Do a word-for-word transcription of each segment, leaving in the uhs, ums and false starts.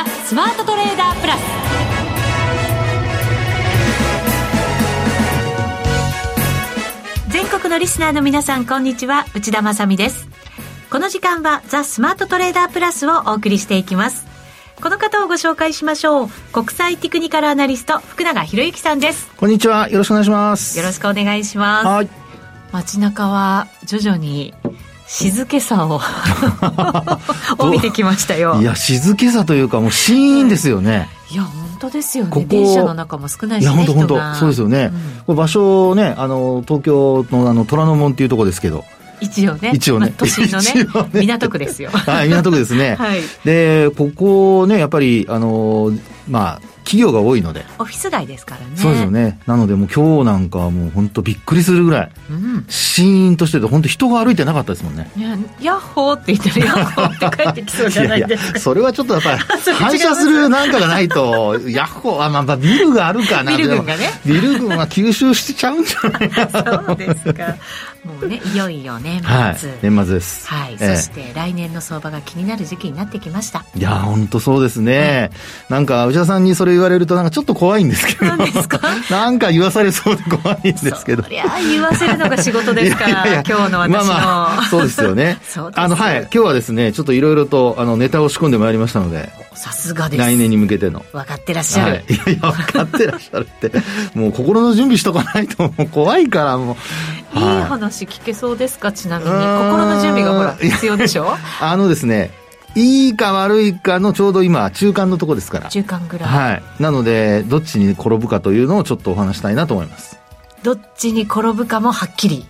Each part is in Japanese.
したスマートトレーダープラス。全国のリスナーの皆さん、こんにちは、内田まさみです。この時間はザ・スマートトレーダープラスをお送りしていきます。この方をご紹介しましょう。国際テクニカルアナリスト、福永博之さんです。こんにちは、よろしくお願いします。よろしくお願いします。はい、街中は徐々に静けさを帯びてきましたよ。いや、静けさというか、もうシーンですよね。いや、本当ですよね。ここ電車の中も少ないしね。いや、本当本当そうですよね、うん、これ場所ね、あの東京のあの虎ノ門っていうところですけど、一応ね、一応ね、まあ、都心の ね, ね港区ですよ。はい、港区ですね。はい、でここね、やっぱりあのまあ企業が多いのでオフィス街ですからね。そうですよね。なのでもう今日なんかはもう本当びっくりするぐらい、うん、シーンとしてて、本当人が歩いてなかったですもんね。いや、ヤッホーって言ったらヤッホーって帰ってきそうじゃないですか。いやいや、それはちょっとやっぱり反射するなんかがないとヤッホー、あ、まあビルがあるかな。ビル群がね、ビル群は吸収しちゃうんじゃないかな。そうですか。もうね、いよいよ年末、はい、年末です、はい、えー、そして来年の相場が気になる時期になってきました。いや、本当そうですね、うん、なんか内田さんにそれ言われるとなんかちょっと怖いんですけど。何ですか。なんか言わされそうで怖いんですけど。そりゃ言わせるのが仕事ですから。いやいやいや、今日の私の、まあまあ、そうですよね。そうです。あの、はい、今日はですね、ちょっといろいろとあのネタを仕込んでまいりましたので。さすがです。来年に向けての分かってらっしゃる、はい、いやいや、分かってらっしゃるってもう心の準備しとかないともう怖いから。もういい話聞けそうですか。ちなみに心の準備がほら必要でしょ。あのですね、いいか悪いかのちょうど今中間のとこですから。中間ぐらい、はい、なのでどっちに転ぶかというのをちょっとお話したいなと思います。どっちに転ぶかもはっきり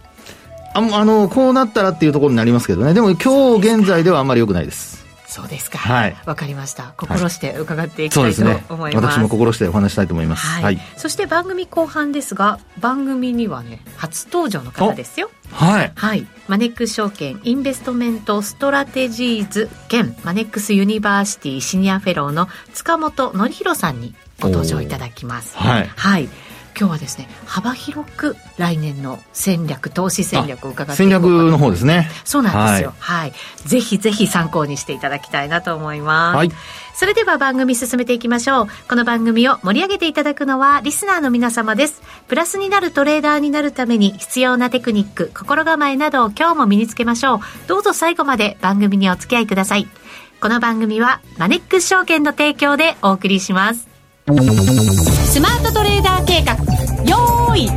あ, あのこうなったらっていうところになりますけどね。でも今日現在ではあんまり良くないです。そうですか。はい、わかりました。心して伺っていきたいと思います。そうですね、私も心してお話したいと思います。はい、はい、そして番組後半ですが、番組にはね、初登場の方ですよ。はい、はい、マネックス証券インベストメントストラテジーズ兼マネックスユニバーシティシニアフェローの塚本典弘さんにご登場いただきます。はい、はい、今日はですね、幅広く来年の戦略、投資戦略を伺って、戦略の方ですね。そうなんですよ。はい、はい、ぜひぜひ参考にしていただきたいなと思います。はい、それでは番組進めていきましょう。この番組を盛り上げていただくのはリスナーの皆様です。プラスになるトレーダーになるために必要なテクニック、心構えなどを今日も身につけましょう。どうぞ最後まで番組にお付き合いください。この番組はマネックス証券の提供でお送りします。スマートトレーダー計画、よーいドン。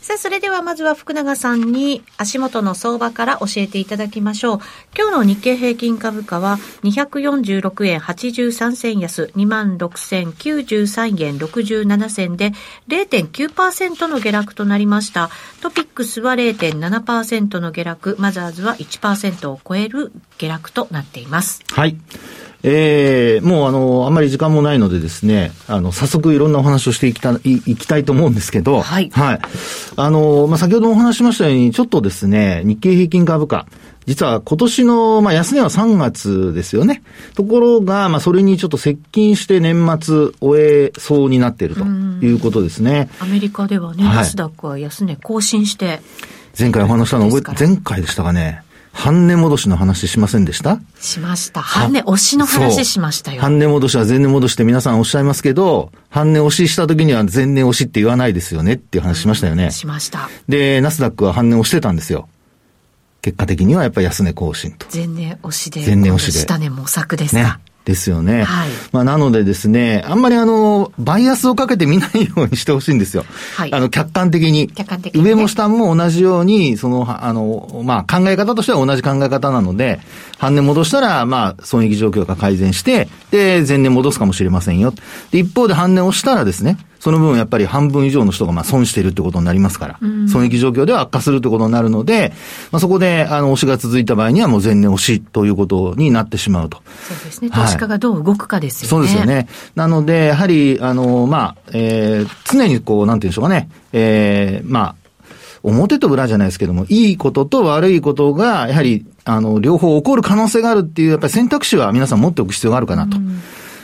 さあ、それではまずは福永さんに足元の相場から教えていただきましょう。今日の日経平均株価はにひゃくよんじゅうろくえんはちじゅうさんせん安 にまんろくせんきゅうじゅうさんえんろくじゅうななせんで れいてんきゅうパーセント の下落となりました。トピックスは れいてんななパーセント の下落、マザーズは いちパーセント を超える下落となっています。はい、えー、もうあのあんまり時間もないのでですね、あの早速いろんなお話をしていきた い, いきたいと思うんですけど、はい、はい、あのまあ、先ほどもお話しましたように、ちょっとですね、日経平均株価、実は今年のまあ安値はさんがつですよね。ところがまあそれにちょっと接近して年末終えそうになっているということですね。アメリカではね、ナスダックは安値更新して、はい、前回お話したの覚え前回でしたかね。半値戻しの話しませんでした？しました。半値押しの話しましたよ。半値戻しは前値戻しって皆さんおっしゃいますけど、半値押しした時には前値押しって言わないですよねっていう話しましたよね。うん、しました。で、ナスダックは半値押してたんですよ。結果的にはやっぱり安値更新と。前値押しで。前値押しで。下値模索ですか。ね。ですよね。はい。まあ、なのでですね、あんまりあの、バイアスをかけて見ないようにしてほしいんですよ。はい。あの、客観的に。客観的に、ね。上も下も同じように、その、あの、まあ、考え方としては同じ考え方なので、半値戻したら、まあ、損益状況が改善して、で、前値戻すかもしれませんよ。で、一方で半値をしたらですね、その分やっぱり半分以上の人がまあ損しているってことになりますから、うん、損益状況では悪化するってことになるので、まあ、そこであの押しが続いた場合にはもう前年押しということになってしまうと。そうですね、投資家がどう動くかですよね。はい、そうですよね。なのでやはりあのまあ、えー、常にこうなんていうんでしょうかね、えー、まあ表と裏じゃないですけども、いいことと悪いことがやはりあの両方起こる可能性があるっていうやっぱり選択肢は皆さん持っておく必要があるかなと。うん、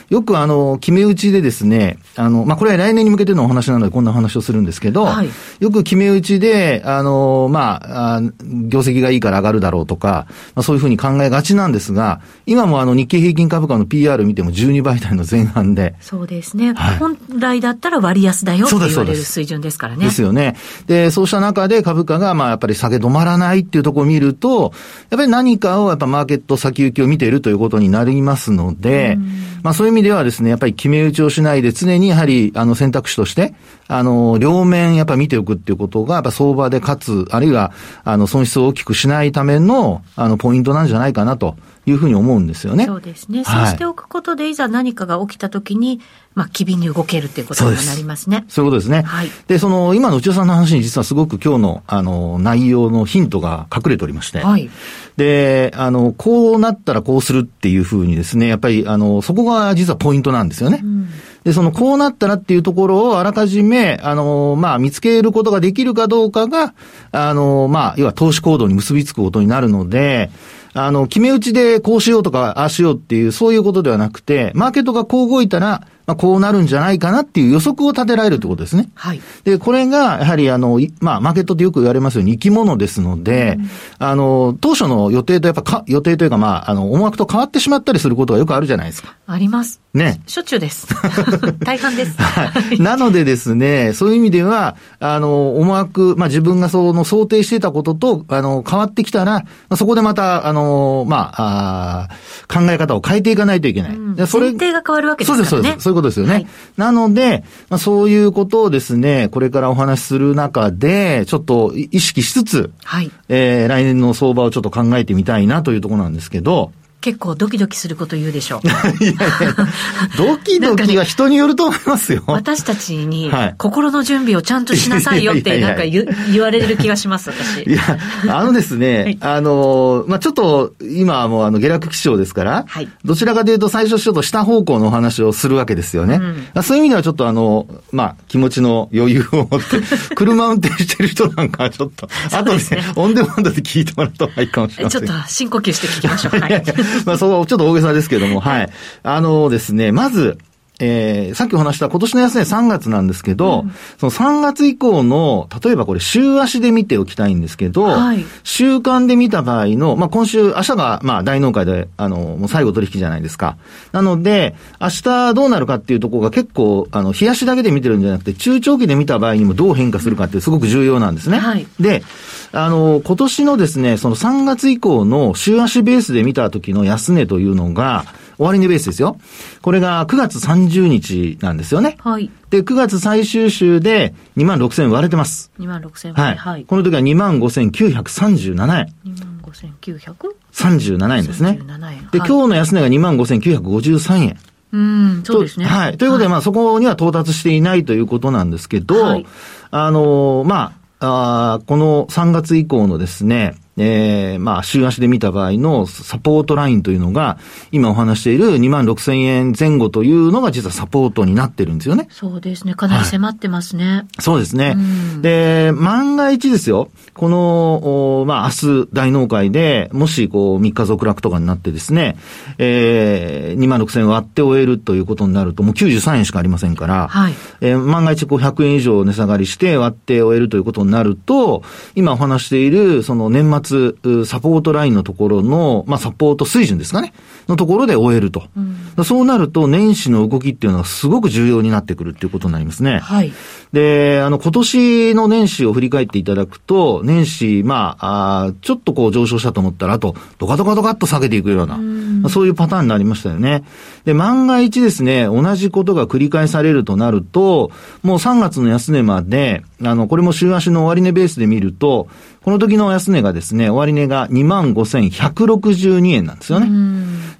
よくあの決め打ちでですね、あの、まあ、これは来年に向けてのお話なのでこんなお話をするんですけど、はい、よく決め打ちであの、まあ、業績がいいから上がるだろうとか、まあ、そういうふうに考えがちなんですが、今もあの日経平均株価の ピーアール 見てもじゅうにばい台の前半で、そうですね、はい、本来だったら割安だよって言われる水準ですからね。ですよね。で、そうした中で株価がまあやっぱり下げ止まらないっていうところを見ると、やっぱり何かをやっぱマーケット先行きを見ているということになりますので、まあそういう意味ではですね、やっぱり決め打ちをしないで常にやはりあの選択肢として、あの両面やっぱ見ておくっていうことがやっぱ相場で勝つ、あるいはあの損失を大きくしないためのあのポイントなんじゃないかなというふうに思うんですよね。そうですね。そうしておくことで、はい、いざ何かが起きたときに、まあ、機敏に動けるということになりますね。そういうことですね。はい。で、その、今の内田さんの話に実はすごく今日の、あの、内容のヒントが隠れておりまして。はい。で、あの、こうなったらこうするっていうふうにですね、やっぱり、あの、そこが実はポイントなんですよね。うん、で、その、こうなったらっていうところをあらかじめ、あの、まあ、見つけることができるかどうかが、あの、まあ、要は投資行動に結びつくことになるので、あの、決め打ちでこうしようとか、ああしようっていう、そういうことではなくて、マーケットがこう動いたら、まあ、こうなるんじゃないかなっていう予測を立てられるってことですね。はい。で、これが、やはり、あの、まあ、マーケットってよく言われますように、生き物ですので、うん、あの、当初の予定とやっぱか、予定というか、まあ、あの、思惑と変わってしまったりすることがよくあるじゃないですか。あります。ね。しょっちゅうです。大半です。はい。なのでですね、そういう意味では、あの、思惑、まあ、自分がその想定していたことと、あの、変わってきたら、まあ、そこでまた、あの、まあ、あ考え方を変えていかないといけない。うん、それ前提が変わるわけですからね。そうです、そうです。そういうことですよね。はい、なので、まあ、そういうことをですね、これからお話しする中で、ちょっと意識しつつ、はいえー、来年の相場をちょっと考えてみたいなというところなんですけど、結構ドキドキすること言うでしょう。いやいやドキドキは人によると思いますよ。ね、私たちに心の準備をちゃんとしなさいよってなんか言われる気がします、私。いや、あのですね、はい、あの、まあ、ちょっと今はもうあの下落基調ですから、はい、どちらかというと最初ちょっと下方向のお話をするわけですよね。うん、そういう意味ではちょっとあの、まあ、気持ちの余裕を持って、車運転してる人なんかはちょっと、あと ね, ね、オンデマンドで聞いてもらった方がいいかもしれません。ちょっと深呼吸して聞きましょう。はい。まあそう、ちょっと大げさですけども、はい。あのですね、まず、えー、さっきお話した今年の安値さんがつなんですけど、うん、そのさんがつ以降の、例えばこれ週足で見ておきたいんですけど、はい、週間で見た場合の、まあ、今週、明日が、まあ、大納会で、あの、もう最後取引じゃないですか。なので、明日どうなるかっていうところが結構、あの、日足だけで見てるんじゃなくて、中長期で見た場合にもどう変化するかってすごく重要なんですね。はい、で、あの、今年のですね、そのさんがつ以降の週足ベースで見た時の安値というのが、終値ベースですよ。これがくがつさんじゅうにちなんですよね。はい。で、くがつ最終週でにまんろくせん割れてます。にまんろくせん割れ、はい。はい。この時はにまんごせんきゅうひゃくさんじゅうななえん。にまんごせんきゅうひゃくさんじゅうななえんですね。さんじゅうななえん。はい、で、今日の安値がにまんごせんきゅうひゃくごじゅうさんえん。うん、そうですね。はい。ということで、はい、まあ、そこには到達していないということなんですけど、はい、あのー、まあ、あ、このさんがつ以降のですね、えー、まあ、週足で見た場合のサポートラインというのが、今お話しているにまんろくせんえん前後というのが実はサポートになってるんですよね。そうですね。かなり迫ってますね。はい、そうですね。うん、で、万が一ですよ。この、まあ、明日大納会で、もしこう、みっか続落とかになってですね、えー、にまんろくせん割って終えるということになると、もうきゅうじゅうさんえんしかありませんから、はい、えー、万が一こうひゃくえん以上値下がりして割って終えるということになると、今お話している、その年末サポートラインのところの、まあ、サポート水準ですかねのところで終えると、うん、そうなると年始の動きっていうのがすごく重要になってくるっていうことになりますね。はい、で、あの今年の年始を振り返っていただくと、年始、まあ、あちょっとこう上昇したと思ったらあとドカドカドカっと下げていくような、うん、まあ、そういうパターンになりましたよね。で、万が一ですね、同じことが繰り返されるとなると、もうさんがつの安値まで、あのこれも週足の終値ベースで見ると、この時の安値がですね、終値が にまんごせんひゃくろくじゅうにえんなんですよね。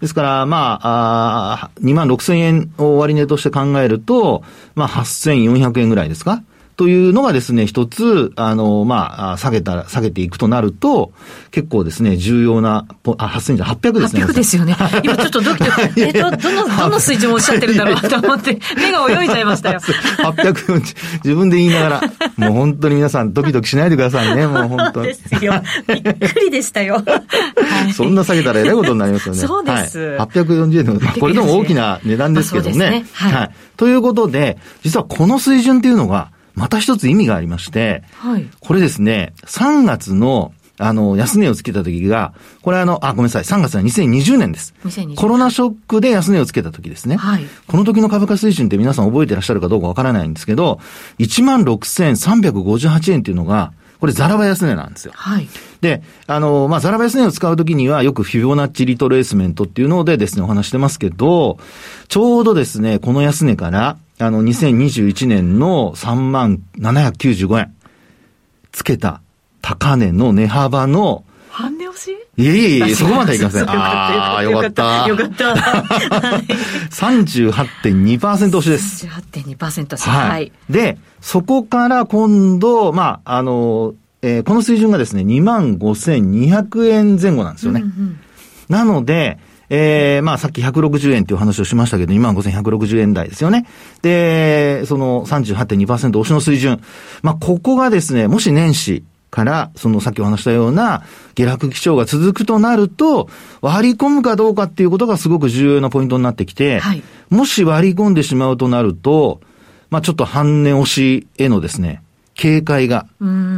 ですから、まあ、あ、にまんろくせんえんを終値として考えると、まあ、はっせんよんひゃくえんぐらいですかというのがですね、一つ、あの、まあ、下げた、下げていくとなると、結構ですね、重要な、あ、はっせんじゃはっぴゃくですね。はっぴゃくですよね。今ちょっとドキドキ、えっと、どの、どの水準をおっしゃってるんだろうと思って、目が泳いじゃいましたよ。はっぴゃくよんじゅう、自分で言いながら、もう本当に皆さんドキドキしないでくださいね、もう本当に。ですよ。びっくりでしたよ。はい、そんな下げたらえらいことになりますよね。そうです。はい、はっぴゃくよんじゅうえんでも、まあ、これでも大きな値段ですけどね。まあ、そうですね。はい。はい。ということで、実はこの水準っていうのが、また一つ意味がありまして、はい、これですね、さんがつの、あの、安値をつけた時が、これあの、あ、ごめんなさい、さんがつはにせんにじゅうねんです。にせんにじゅうねん。コロナショックで安値をつけた時ですね。はい。この時の株価水準って皆さん覚えてらっしゃるかどうかわからないんですけど、いちまんろくせんさんびゃくごじゅうはちえんっていうのが、これザラバ安値なんですよ。はい。で、あの、まあ、ザラバ安値を使うときにはよくフィボナッチリトレースメントっていうのでですね、お話してますけど、ちょうどですね、この安値から、あの、にせんにじゅういちねんの さんまんななひゃくきゅうじゅうごえん、つけた高値の値幅の、半値押し？いえいえいえ、そこまでいきません。ああ、よかった。よかった。さんじゅうはってんにパーセント 押しです。さんじゅうはってんにパーセント 押し。はい。で、そこから今度、まあ、あの、えー、この水準がですね、にまんごせんにひゃくえんぜんごなんですよね。うんうん、なので、えー、まあ、さっきひゃくろくじゅうえんっていう話をしましたけど、にまんごせんひゃくろくじゅうえん台ですよね。で、その さんじゅうはってんにパーセント 押しの水準。まあ、ここがですね、もし年始から、そのさっきお話したような下落基調が続くとなると、割り込むかどうかっていうことがすごく重要なポイントになってきて、はい、もし割り込んでしまうとなると、まあ、ちょっと半値押しへのですね、警戒が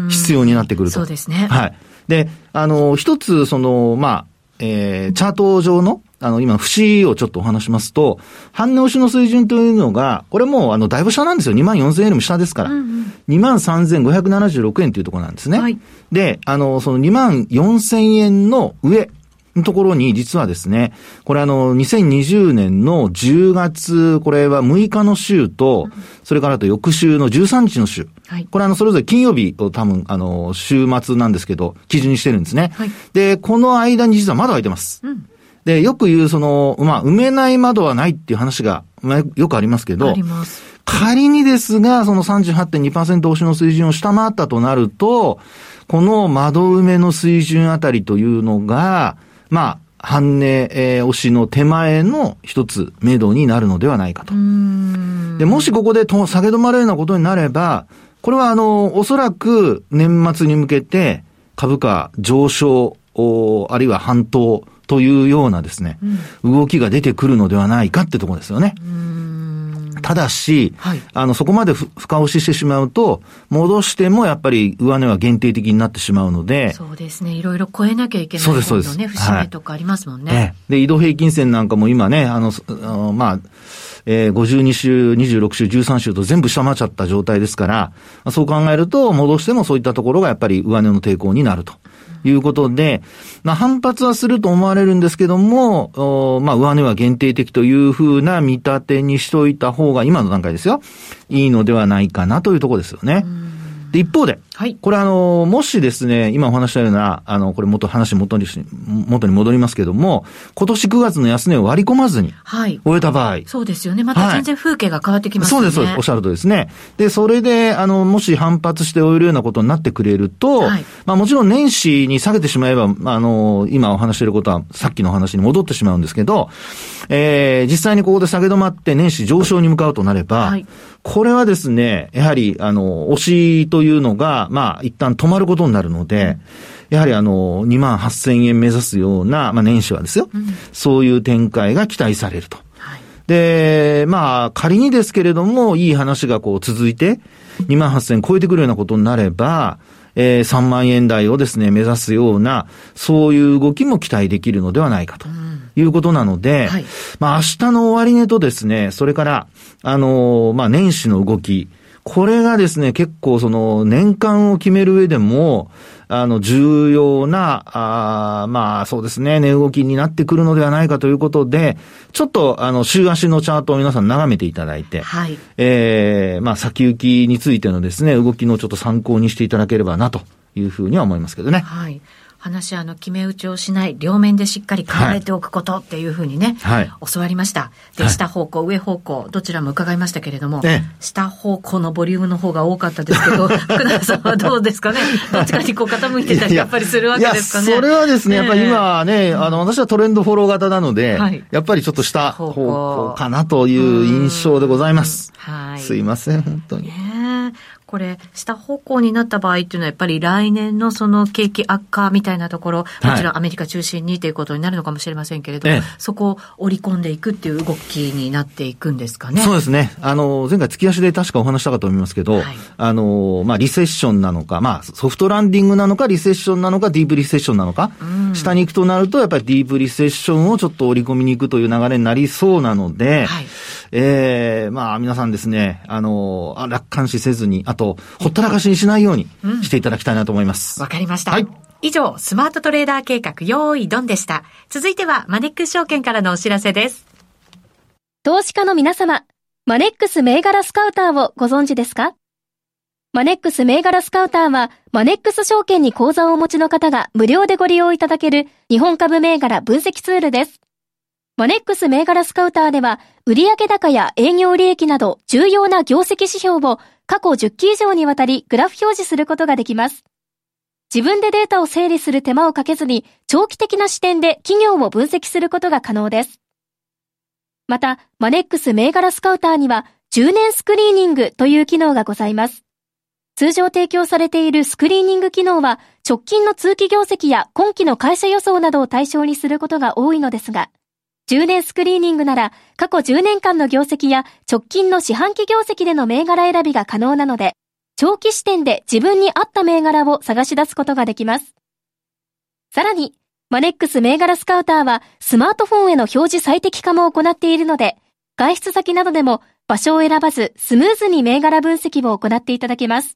必要になってくると。そうですね。はい。で、あの、一つ、その、まあ、えー、チャート上の、あの、今、節をちょっとお話しますと、半値押しの水準というのが、これも、あの、だいぶ下なんですよ。にまんよんせんえんよりも下ですから。うんうん、にまんさんぜんごひゃくななじゅうろくえんというところなんですね。はい、で、あの、そのにまんよんせんえんの上のところに、実はですね、これあの、にせんにじゅうねんのじゅうがつ、これはむいかの週と、それからあと翌週のじゅうさんにちの週。はい、これあの、それぞれ金曜日を多分、あの、週末なんですけど、基準にしてるんですね。はい、で、この間に実は窓が開いてます。うんで、よく言う、その、まあ、埋めない窓はないっていう話が、まあ、よくありますけど、あります。仮にですが、その さんじゅうはってんにパーセント 押しの水準を下回ったとなると、この窓埋めの水準あたりというのが、まあ、半値、えー、押しの手前の一つ、目処になるのではないかと。うーんで、もしここでと下げ止まるようなことになれば、これはあの、おそらく年末に向けて、株価上昇、あるいは反騰、というようなですね、うん、動きが出てくるのではないかってところですよね。うーんただし、はい、あの、そこまで深押ししてしまうと、戻してもやっぱり上値は限定的になってしまうので。そうですね。いろいろ超えなきゃいけないのね。そうです、そうです。節目とかありますもんね。はい、で、移動平均線なんかも今ね、あの、あのまあ、えー、ごじゅうにしゅう、にじゅうろくしゅう、じゅうさんしゅうと全部下回っちゃった状態ですから、そう考えると、戻してもそういったところがやっぱり上値の抵抗になると。いうことで、まあ、反発はすると思われるんですけども、まあ、上値は限定的というふうな見立てにしといた方が今の段階ですよ、いいのではないかなというところですよね。で、一方で、はい、これあの、もしですね、今お話したような、あの、これ元、話元に、元に戻りますけども、今年くがつの安値を割り込まずに、終えた場合、はい。そうですよね。また全然風景が変わってきますよね。はい、そうです、そうです。おっしゃるとですね。で、それで、あの、もし反発して終えるようなことになってくれると、はい、まあもちろん年始に下げてしまえば、あの、今お話していることは、さっきの話に戻ってしまうんですけど、えー、実際にここで下げ止まって年始上昇に向かうとなれば、はい、これはですね、やはり、あの、押しというのが、まあ、一旦止まることになるので、やはりあの、にまんはっせんえん目指すような、まあ、年始はですよ、うん。そういう展開が期待されると。はい、で、まあ、仮にですけれども、いい話がこう続いて、にまんはっせん超えてくるようなことになれば、えー、さんまんえん台をですね、目指すような、そういう動きも期待できるのではないかと。うんいうことなので、はい、まあ明日の終値とですね、それから、あのー、まあ年始の動き、これがですね、結構その年間を決める上でも、あの、重要な、あまあそうですね、値動きになってくるのではないかということで、ちょっとあの、週足のチャートを皆さん眺めていただいて、はい、えー、まあ先行きについてのですね、動きのちょっと参考にしていただければなというふうには思いますけどね。はい。話あの決め打ちをしない、両面でしっかり考えておくことっていうふうにね、はい、教わりました。で、下方向、はい、上方向どちらも伺いましたけれども、ね、下方向のボリュームの方が多かったですけど、福永さんはどうですかね。どっちかにこう傾いてたりやっぱりするわけですかね。いや、それはですね、やっぱり今ね、えー、あの私はトレンドフォロー型なので、はい、やっぱりちょっと下方向かなという印象でございます。はい、すいません本当に。ね、これ下方向になった場合っていうのはやっぱり来年のその景気悪化みたいなところ、もちろんアメリカ中心にということになるのかもしれませんけれども、はい、そこを織り込んでいくっていう動きになっていくんですかね。そうですね。あの前回月足で確かお話したかと思いますけど、はい、あのまあリセッションなのか、まあソフトランディングなのか、リセッションなのか、ディープリセッションなのか、うん、下に行くとなるとやっぱりディープリセッションをちょっと織り込みに行くという流れになりそうなので、はい、えー、まあ皆さんですね、あの楽観視せずに、あとほったらかしにしないようにしていただきたいなと思います。わ、うん、かりました。はい。以上、スマートトレーダー計画用意ドンでした。続いてはマネックス証券からのお知らせです。投資家の皆様、マネックス銘柄スカウターをご存知ですか？マネックス銘柄スカウターはマネックス証券に口座をお持ちの方が無料でご利用いただける日本株銘柄分析ツールです。マネックス銘柄スカウターでは売上高や営業利益など重要な業績指標を過去じゅっき以上にわたりグラフ表示することができます。自分でデータを整理する手間をかけずに長期的な視点で企業を分析することが可能です。また、マネックス銘柄スカウターにはじゅうねんスクリーニングという機能がございます。通常提供されているスクリーニング機能は直近の通期業績や今期の会社予想などを対象にすることが多いのですが、じゅうねんスクリーニングなら過去じゅうねんかんの業績や直近の四半期業績での銘柄選びが可能なので、長期視点で自分に合った銘柄を探し出すことができます。さらに、マネックス銘柄スカウターはスマートフォンへの表示最適化も行っているので、外出先などでも場所を選ばずスムーズに銘柄分析を行っていただけます。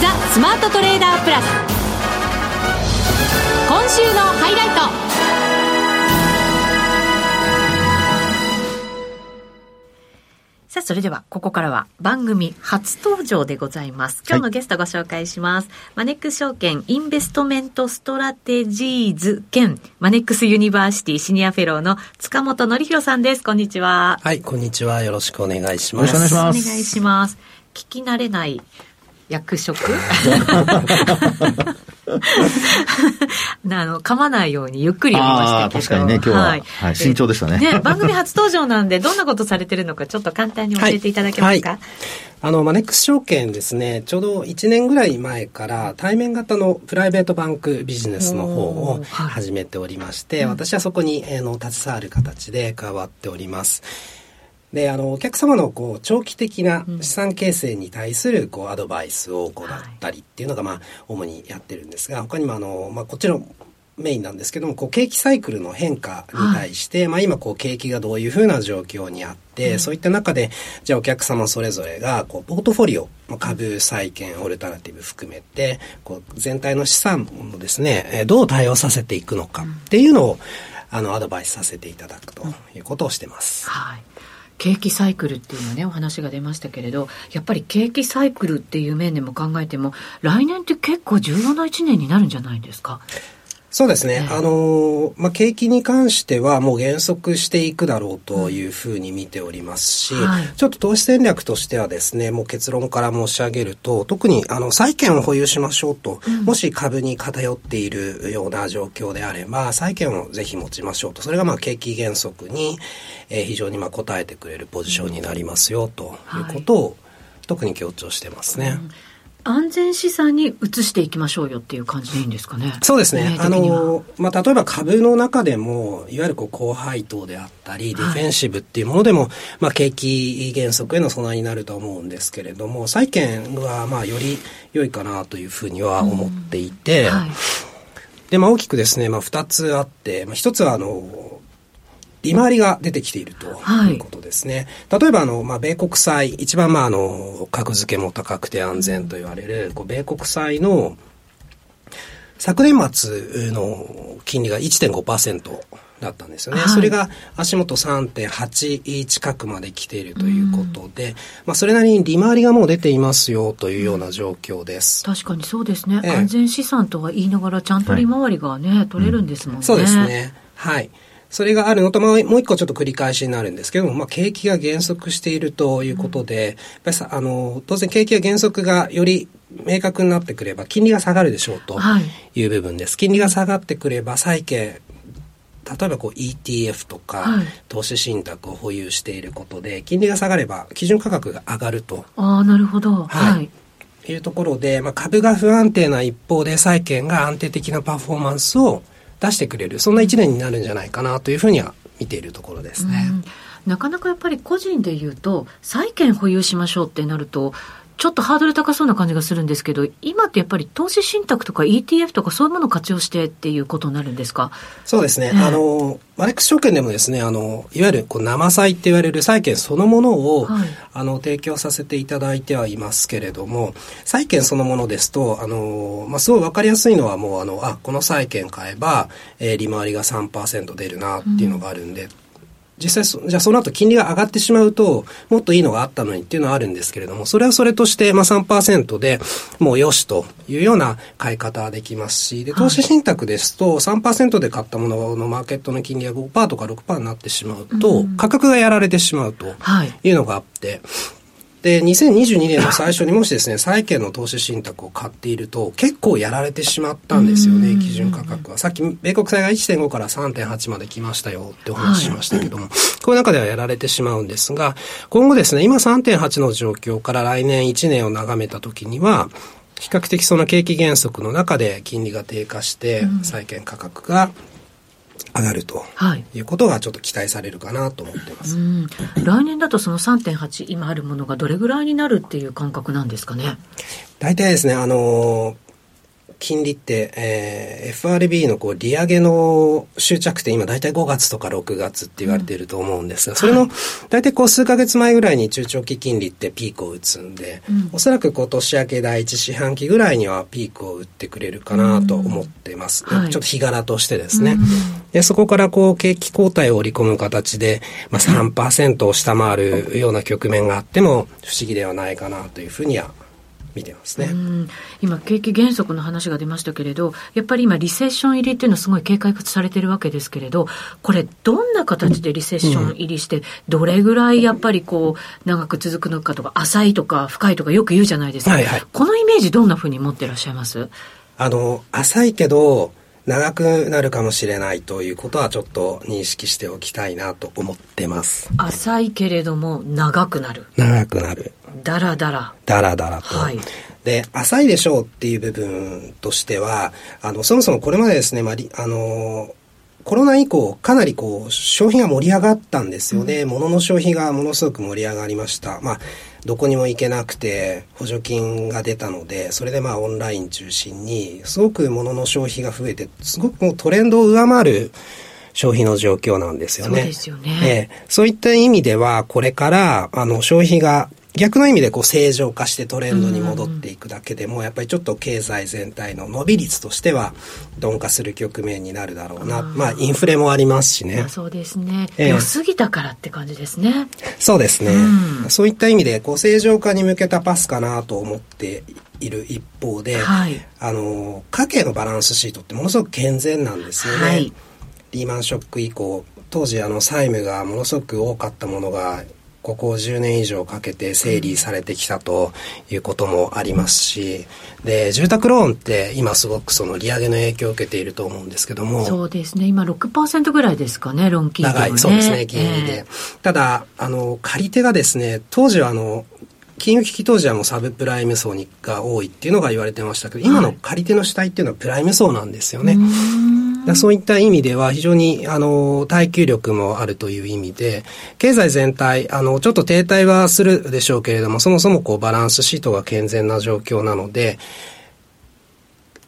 ザ・スマートトレーダープラス、今週のハイライト。さあ、それではここからは番組初登場でございます。今日のゲストご紹介します、はい、マネックス証券インベストメントストラテジーズ兼マネックスユニバーシティシニアフェローの塚本紀弘さんです。こんにちは。はい、こんにちは。よろしくお願いします。よろしくお願いします。お願いします。聞き慣れない役職あの噛まないようにゆっくり読みましたけど、確かにね、今日は、はいはい、慎重でしたね。ね、番組初登場なんでどんなことされてるのかちょっと簡単に教えていただけますか。はいはい、あのマネックス証券ですね、ちょうどいちねんぐらい前から対面型のプライベートバンクビジネスの方を始めておりまして、はい、私はそこに、えー、の携わる形で加わっております。で、あのお客様のこう長期的な資産形成に対するこうアドバイスを行ったりっていうのが、まあ主にやってるんですが、他にもあの、まあ、こっちのメインなんですけども、こう景気サイクルの変化に対して、はい、まあ、今こう景気がどういうふうな状況にあって、うん、そういった中でじゃあお客様それぞれがこうポートフォリオ、株、債券、オルタナティブ含めてこう全体の資産をですね、どう対応させていくのかっていうのを、あのアドバイスさせていただくということをしてます。うん、はい、景気サイクルっていうのね、お話が出ましたけれど、やっぱり景気サイクルっていう面でも考えても、来年って結構重要ないちねんになるんじゃないですか。そうですね、うん、あの、まあ、景気に関してはもう減速していくだろうというふうに見ておりますし、うんはい、ちょっと投資戦略としてはですね、もう結論から申し上げると、特にあの債券を保有しましょうと、うん、もし株に偏っているような状況であれば債券をぜひ持ちましょうと、それがまあ景気減速に、えー、非常にまあ応えてくれるポジションになりますよということを、うんはい、特に強調してますね、うん、安全資産に移していきましょうよっていう感じでいいんですかね。そうですね、あの、まあ、例えば株の中でもいわゆるこう高配当であったりディフェンシブっていうものでも、はい、まあ、景気減速への備えになると思うんですけれども、債券はまあより良いかなというふうには思っていて、うんはい、でまあ、大きくですね、まあ、ふたつあって、まあ、ひとつはあの利回りが出てきているということですね。はい、例えばあの、まあ、米国債、一番まああの格付けも高くて安全と言われるこう米国債の昨年末の金利が いってんごパーセント だったんですよね。はい、それが足元 さんてんはち 近くまで来ているということで、うん、まあ、それなりに利回りがもう出ていますよというような状況です。確かにそうですね。ええ、安全資産とは言いながらちゃんと利回りがね、はい、取れるんですもんね。うん、そうですね。はい。それがあるのと、まあ、もう一個ちょっと繰り返しになるんですけども、まあ、景気が減速しているということで、やっぱりさ、あの、当然景気が減速がより明確になってくれば、金利が下がるでしょうという部分です。はい、金利が下がってくれば、債券、例えばこう イーティーエフ とか投資信託を保有していることで、金利が下がれば、基準価格が上がると。ああ、なるほど。はい。はい、というところで、まあ、株が不安定な一方で、債券が安定的なパフォーマンスを出してくれる、そんないちねんになるんじゃないかなというふうには見ているところですね。うん、なかなかやっぱり個人で言うと債券保有しましょうってなるとちょっとハードル高そうな感じがするんですけど、今ってやっぱり投資信託とか イーティーエフ とかそういうものを活用してっていうことになるんですか？そうですね、えー、あのマネックス証券でもですね、あのいわゆるこう生債って言われる債券そのものを、はい、あの提供させていただいてはいますけれども、債券そのものですとあの、まあ、すごい分かりやすいのはもうあのあこの債券買えば、えー、利回りが さんパーセント 出るなっていうのがあるんで、うん、実際、じゃあその後金利が上がってしまうと、もっといいのがあったのにっていうのはあるんですけれども、それはそれとして、まあ さんパーセント でもうよしというような買い方はできますし、で、投資信託ですと さんパーセント で買ったもののマーケットの金利が ごパーセント とか ろくパーセント になってしまうと、価格がやられてしまうというのがあって、で、にせんにじゅうにねんの最初にもしですね、債券の投資信託を買っていると、結構やられてしまったんですよね、基準価格は。さっき、米国債が いってんご から さんてんはち まで来ましたよってお話ししましたけども、はい、この中ではやられてしまうんですが、今後ですね、今 さんてんはち の状況から来年いちねんを眺めたときには、比較的その景気減速の中で金利が低下して、債券価格が上がるということがちょっと期待されるかなと思ってます。はい、うん、来年だとその さんてんはち 今あるものがどれぐらいになるっていう感覚なんですかね。大体ですね、あの金利って、えー、エフアールビー のこう利上げの終着点、今大体ごがつとかろくがつって言われていると思うんですが、それの大体こう数ヶ月前ぐらいに中長期金利ってピークを打つんで、うん、おそらくこう年明け第一四半期ぐらいにはピークを打ってくれるかなと思ってます。うん、ちょっと日柄としてですね、はい、でそこからこう景気後退を織り込む形で、まあ、さんパーセント を下回るような局面があっても不思議ではないかなというふうには見てますね。うん、今景気減速の話が出ましたけれど、やっぱり今リセッション入りっていうのはすごい警戒されてるわけですけれど、これどんな形でリセッション入りしてどれぐらいやっぱりこう長く続くのかとか、浅いとか深いとかよく言うじゃないですか。はいはい、このイメージどんなふうに持ってらっしゃいます？あの浅いけど長くなるかもしれないということはちょっと認識しておきたいなと思ってます。浅いけれども長くなる長くなるだらだらだらだらと、はい、で浅いでしょうっていう部分としては、あのそもそもこれまでですね、まあ、あのコロナ以降かなりこう消費が盛り上がったんですよね。うん、物の消費がものすごく盛り上がりました。まあどこにも行けなくて補助金が出たので、それでまあオンライン中心にすごく物の消費が増えて、すごくもうトレンドを上回る消費の状況なんですよね。そうですよね。えー、そういった意味ではこれからあの消費が逆の意味でこう正常化してトレンドに戻っていくだけでも、やっぱりちょっと経済全体の伸び率としては鈍化する局面になるだろうな。あ、まあインフレもありますしね。そうですね、えー、良すぎたからって感じですね。そうですね、うん、そういった意味でこう正常化に向けたパスかなと思っている一方で、はい、あの家計のバランスシートってものすごく健全なんですよね、はい、リーマンショック以降当時あの債務がものすごく多かったものがここじゅうねん以上かけて整理されてきたということもありますし、で住宅ローンって今すごくその利上げの影響を受けていると思うんですけども、そうですね、今 ろくパーセント ぐらいですかね、ローン金利はね、そうですね、金利で、えー、ただあの借り手がですね、当時はあの金融危機当時はもうサブプライム層にが多いっていうのが言われてましたけど、今の借り手の主体っていうのはプライム層なんですよね、はい、うーん、そういった意味では非常にあの耐久力もあるという意味で経済全体あのちょっと停滞はするでしょうけれども、そもそもこうバランスシートが健全な状況なので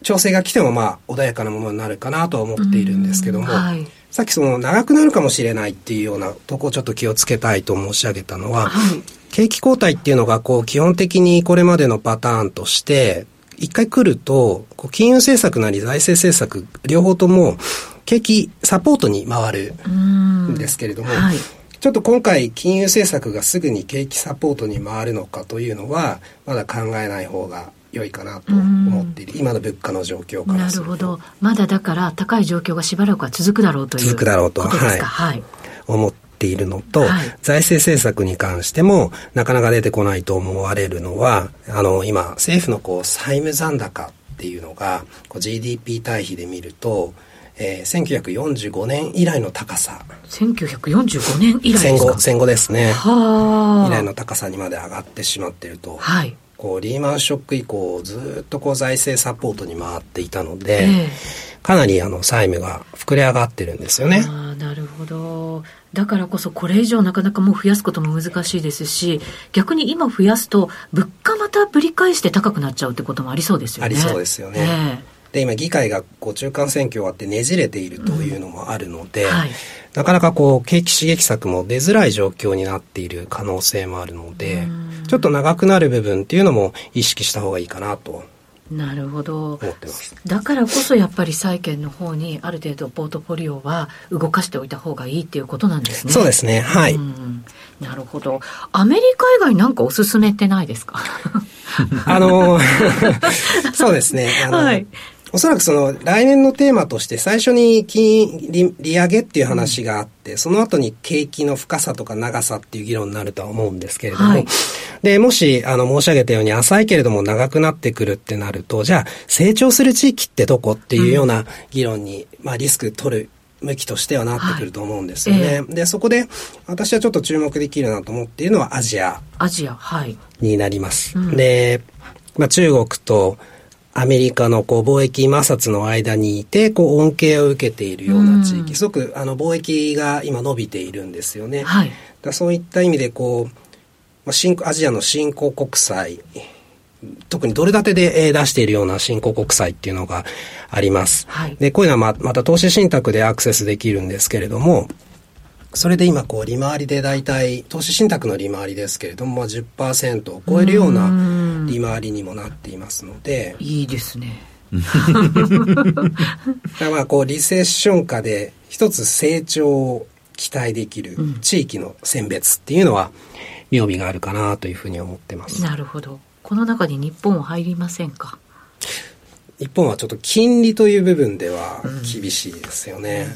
調整が来てもまあ穏やかなものになるかなとは思っているんですけども、はい、さっきその長くなるかもしれないっていうようなとこをちょっと気をつけたいと申し上げたのは、はい、景気後退っていうのがこう基本的にこれまでのパターンとして一回来るとこう金融政策なり財政政策両方とも景気サポートに回るんですけれども、はい、ちょっと今回金融政策がすぐに景気サポートに回るのかというのはまだ考えない方が良いかなと思っている、今の物価の状況からすると。なるほど、まだだから高い状況がしばらくは続くだろうという続くだろうとことですか、はいはい、思ってているのと、はい、財政政策に関してもなかなか出てこないと思われるのは、あの今政府のこう債務残高っていうのがこう ジーディーピー 対比で見ると、えー、せんきゅうひゃくよんじゅうごねん以来の高さ、せんきゅうひゃくよんじゅうごねん以来ですか、戦後、戦後ですね、は以来の高さにまで上がってしまっていると、はい、こうリーマンショック以降ずっとこう財政サポートに回っていたので、えー、かなりあの債務が膨れ上がってるんですよね。あ、なるほど、だからこそこれ以上なかなかもう増やすことも難しいですし、逆に今増やすと物価またぶり返して高くなっちゃうってこともありそうですよね。ありそうですよね、ね、で今議会がこう中間選挙終わってねじれているというのもあるので、うん、はい、なかなかこう景気刺激策も出づらい状況になっている可能性もあるので、ちょっと長くなる部分っていうのも意識した方がいいかなと。なるほど、だからこそやっぱり債券の方にある程度ポートフォリオは動かしておいた方がいいっていうことなんですね。そうですね、はい、うん、なるほど。アメリカ以外なんかおすすめってないですか？あのそうですね、あの、はい、おそらくその来年のテーマとして最初に金 利, 利上げっていう話があって、うん、その後に景気の深さとか長さっていう議論になるとは思うんですけれども、はい、でもしあの申し上げたように浅いけれども長くなってくるってなると、じゃあ成長する地域ってどこっていうような議論に、うん、まあ、リスク取る向きとしてはなってくると思うんですよね、はい、えー、でそこで私はちょっと注目できるなと思っているのはアジアアジアはいになります、うん、で、まあ、中国とアメリカのこう貿易摩擦の間にいてこう恩恵を受けているような地域、すごくあの貿易が今伸びているんですよね、はい、だそういった意味でこうアジアの新興国債、特にドル建てで出しているような新興国債っていうのがあります、はい、でこういうのはまた投資信託でアクセスできるんですけれども、それで今こう利回りで大体投資信託の利回りですけれども、まあ じゅっパーセント を超えるような利回りにもなっていますので、いいですね。だまあこうリセッション下で一つ成長を期待できる地域の選別っていうのは妙味があるかなというふうに思ってます。なるほど。この中に日本は入りませんか？日本はちょっと金利という部分では厳しいですよね。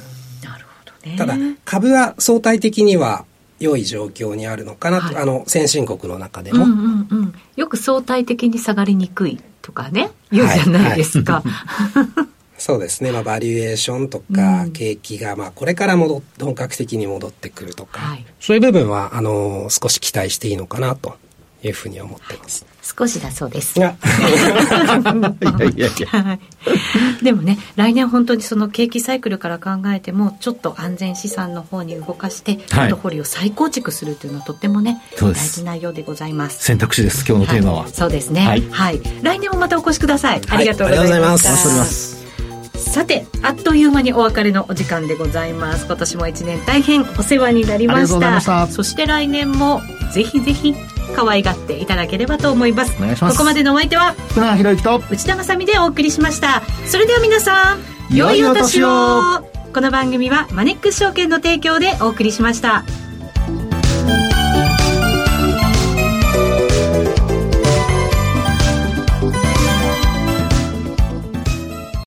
うん、ただ株は相対的には良い状況にあるのかなと、はい、あの先進国の中でも、うんうんうん、よく相対的に下がりにくいとかね言うじゃないですか、はいはい、そうですね、まあ、バリュエーションとか、うん、景気がまあこれから戻本格的に戻ってくるとか、はい、そういう部分はあの少し期待していいのかなというふうに思ってます、はい、少しだそうですいやいやいや、はい、でもね来年本当にその景気サイクルから考えてもちょっと安全資産の方に動かしてポートフォリオを再構築するというのはとってもね大事なようでございます。選択肢です今日のテーマは、はい、そうですね、はいはい、来年もまたお越しください、はい、ありがとうございました。さてあっという間にお別れのお時間でございます。今年もいちねん大変お世話になりました。ありがとうございました。そして来年もぜひぜひ可愛がっていただければと思います。お願いします。ここまでのお相手は福永博之と内田まさみでお送りしました。それでは皆さん良いお年を。この番組はマネックス証券の提供でお送りしました。